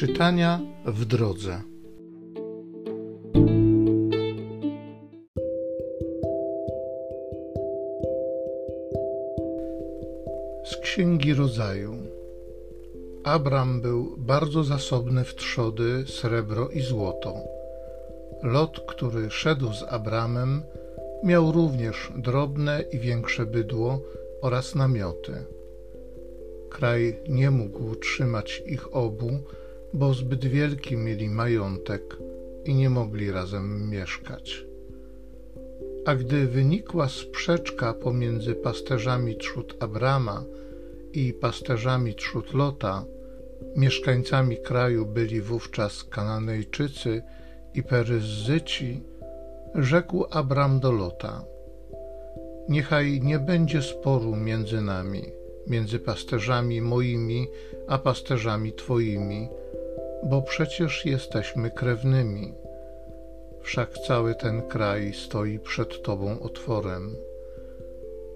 Czytania w drodze. Z Księgi Rodzaju. Abram był bardzo zasobny w trzody, srebro i złoto. Lot, który szedł z Abramem, miał również drobne i większe bydło oraz namioty. Kraj nie mógł trzymać ich obu, bo zbyt wielki mieli majątek i nie mogli razem mieszkać. A gdy wynikła sprzeczka pomiędzy pasterzami trzód Abrama i pasterzami trzód Lota, mieszkańcami kraju byli wówczas Kananejczycy i Peryzyci, rzekł Abram do Lota: „Niechaj nie będzie sporu między nami, między pasterzami moimi a pasterzami twoimi, bo przecież jesteśmy krewnymi. Wszak cały ten kraj stoi przed Tobą otworem.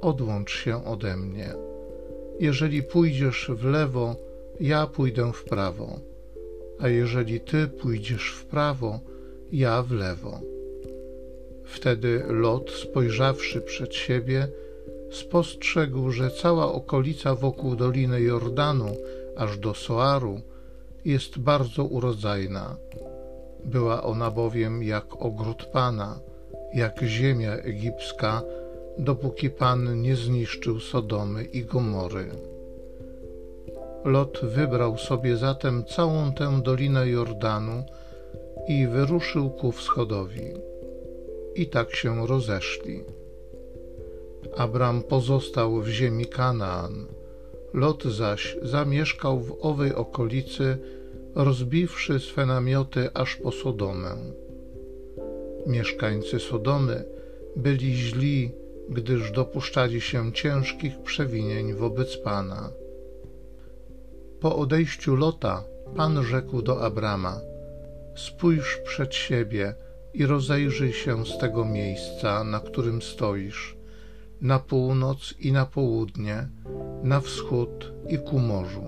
Odłącz się ode mnie. Jeżeli pójdziesz w lewo, ja pójdę w prawo, a jeżeli Ty pójdziesz w prawo, ja w lewo.” Wtedy Lot, spojrzawszy przed siebie, spostrzegł, że cała okolica wokół Doliny Jordanu, aż do Soaru, jest bardzo urodzajna. Była ona bowiem jak ogród Pana, jak ziemia egipska, dopóki Pan nie zniszczył Sodomy i Gomory. Lot wybrał sobie zatem całą tę Dolinę Jordanu i wyruszył ku wschodowi. I tak się rozeszli. Abram pozostał w ziemi Kanaan, Lot zaś zamieszkał w owej okolicy, rozbiwszy swe namioty aż po Sodomę. Mieszkańcy Sodomy byli źli, gdyż dopuszczali się ciężkich przewinień wobec Pana. Po odejściu Lota Pan rzekł do Abrama: „Spójrz przed siebie i rozejrzyj się z tego miejsca, na którym stoisz, na północ i na południe, na wschód i ku morzu.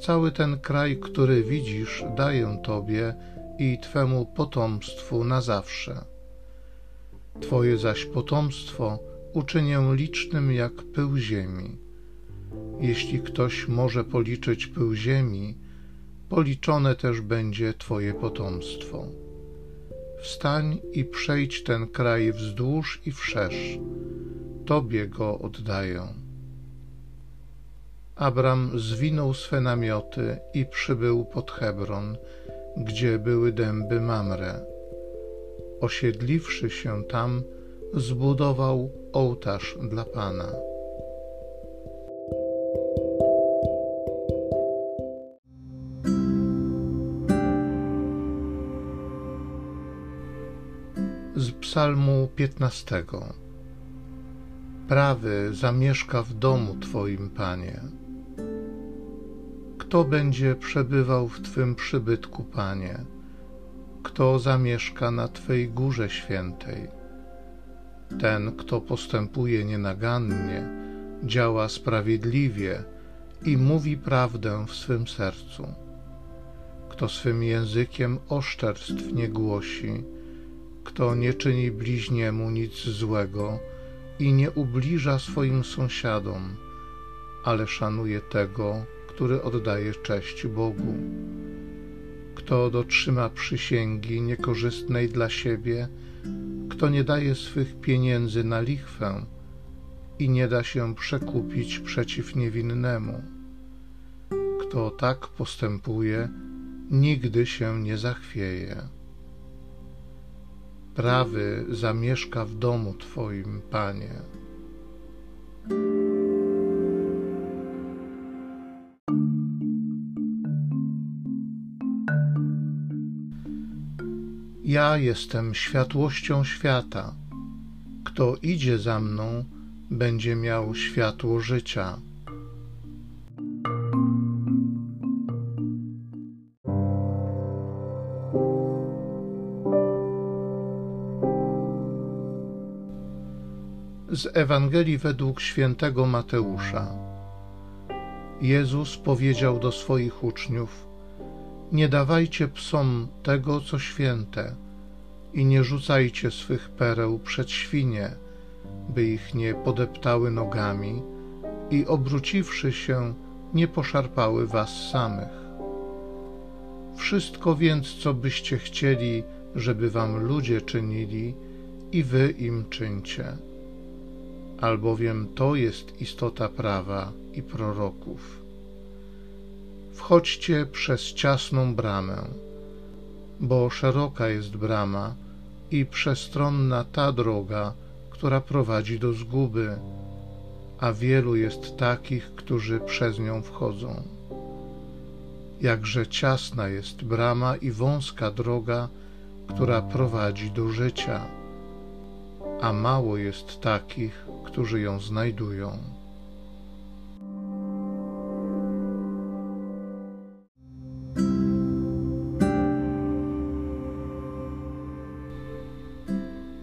Cały ten kraj, który widzisz, daję Tobie i Twemu potomstwu na zawsze. Twoje zaś potomstwo uczynię licznym jak pył ziemi. Jeśli ktoś może policzyć pył ziemi, policzone też będzie Twoje potomstwo. Wstań i przejdź ten kraj wzdłuż i wszerz. Tobie go oddaję.” Abram zwinął swe namioty i przybył pod Hebron, gdzie były dęby Mamre. Osiedliwszy się tam, zbudował ołtarz dla Pana. Z Psalmu 15. Prawy zamieszka w domu Twoim, Panie. Kto będzie przebywał w Twym przybytku, Panie? Kto zamieszka na Twej górze świętej? Ten, kto postępuje nienagannie, działa sprawiedliwie i mówi prawdę w swym sercu. Kto swym językiem oszczerstw nie głosi, kto nie czyni bliźniemu nic złego i nie ubliża swoim sąsiadom, ale szanuje tego, który oddaje cześć Bogu. Kto dotrzyma przysięgi niekorzystnej dla siebie, kto nie daje swych pieniędzy na lichwę i nie da się przekupić przeciw niewinnemu. Kto tak postępuje, nigdy się nie zachwieje. Prawy zamieszka w domu Twoim, Panie. Ja jestem światłością świata. Kto idzie za mną, będzie miał światło życia. Z Ewangelii według świętego Mateusza. Jezus powiedział do swoich uczniów: Nie dawajcie psom tego, co święte, i nie rzucajcie swych pereł przed świnie, by ich nie podeptały nogami i obróciwszy się, nie poszarpały was samych. Wszystko więc, co byście chcieli, żeby wam ludzie czynili, i wy im czyńcie. Albowiem to jest istota prawa i proroków. Wchodźcie przez ciasną bramę, bo szeroka jest brama i przestronna ta droga, która prowadzi do zguby, a wielu jest takich, którzy przez nią wchodzą. Jakże ciasna jest brama i wąska droga, która prowadzi do życia, a mało jest takich, którzy ją znajdują.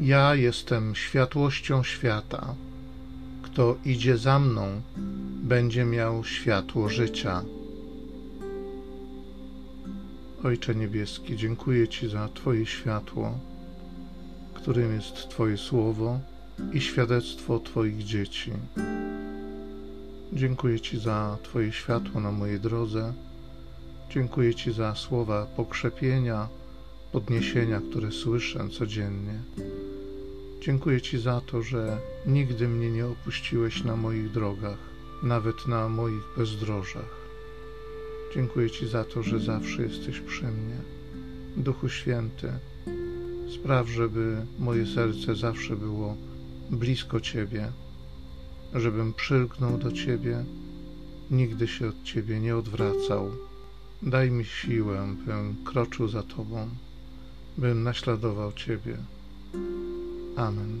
Ja jestem światłością świata. Kto idzie za mną, będzie miał światło życia. Ojcze Niebieski, dziękuję Ci za Twoje światło, którym jest Twoje słowo i świadectwo Twoich dzieci. Dziękuję Ci za Twoje światło na mojej drodze. Dziękuję Ci za słowa pokrzepienia, podniesienia, które słyszę codziennie. Dziękuję Ci za to, że nigdy mnie nie opuściłeś na moich drogach, nawet na moich bezdrożach. Dziękuję Ci za to, że zawsze jesteś przy mnie. Duchu Święty, spraw, żeby moje serce zawsze było blisko Ciebie, żebym przylgnął do Ciebie, nigdy się od Ciebie nie odwracał. Daj mi siłę, bym kroczył za Tobą, bym naśladował Ciebie. Amen.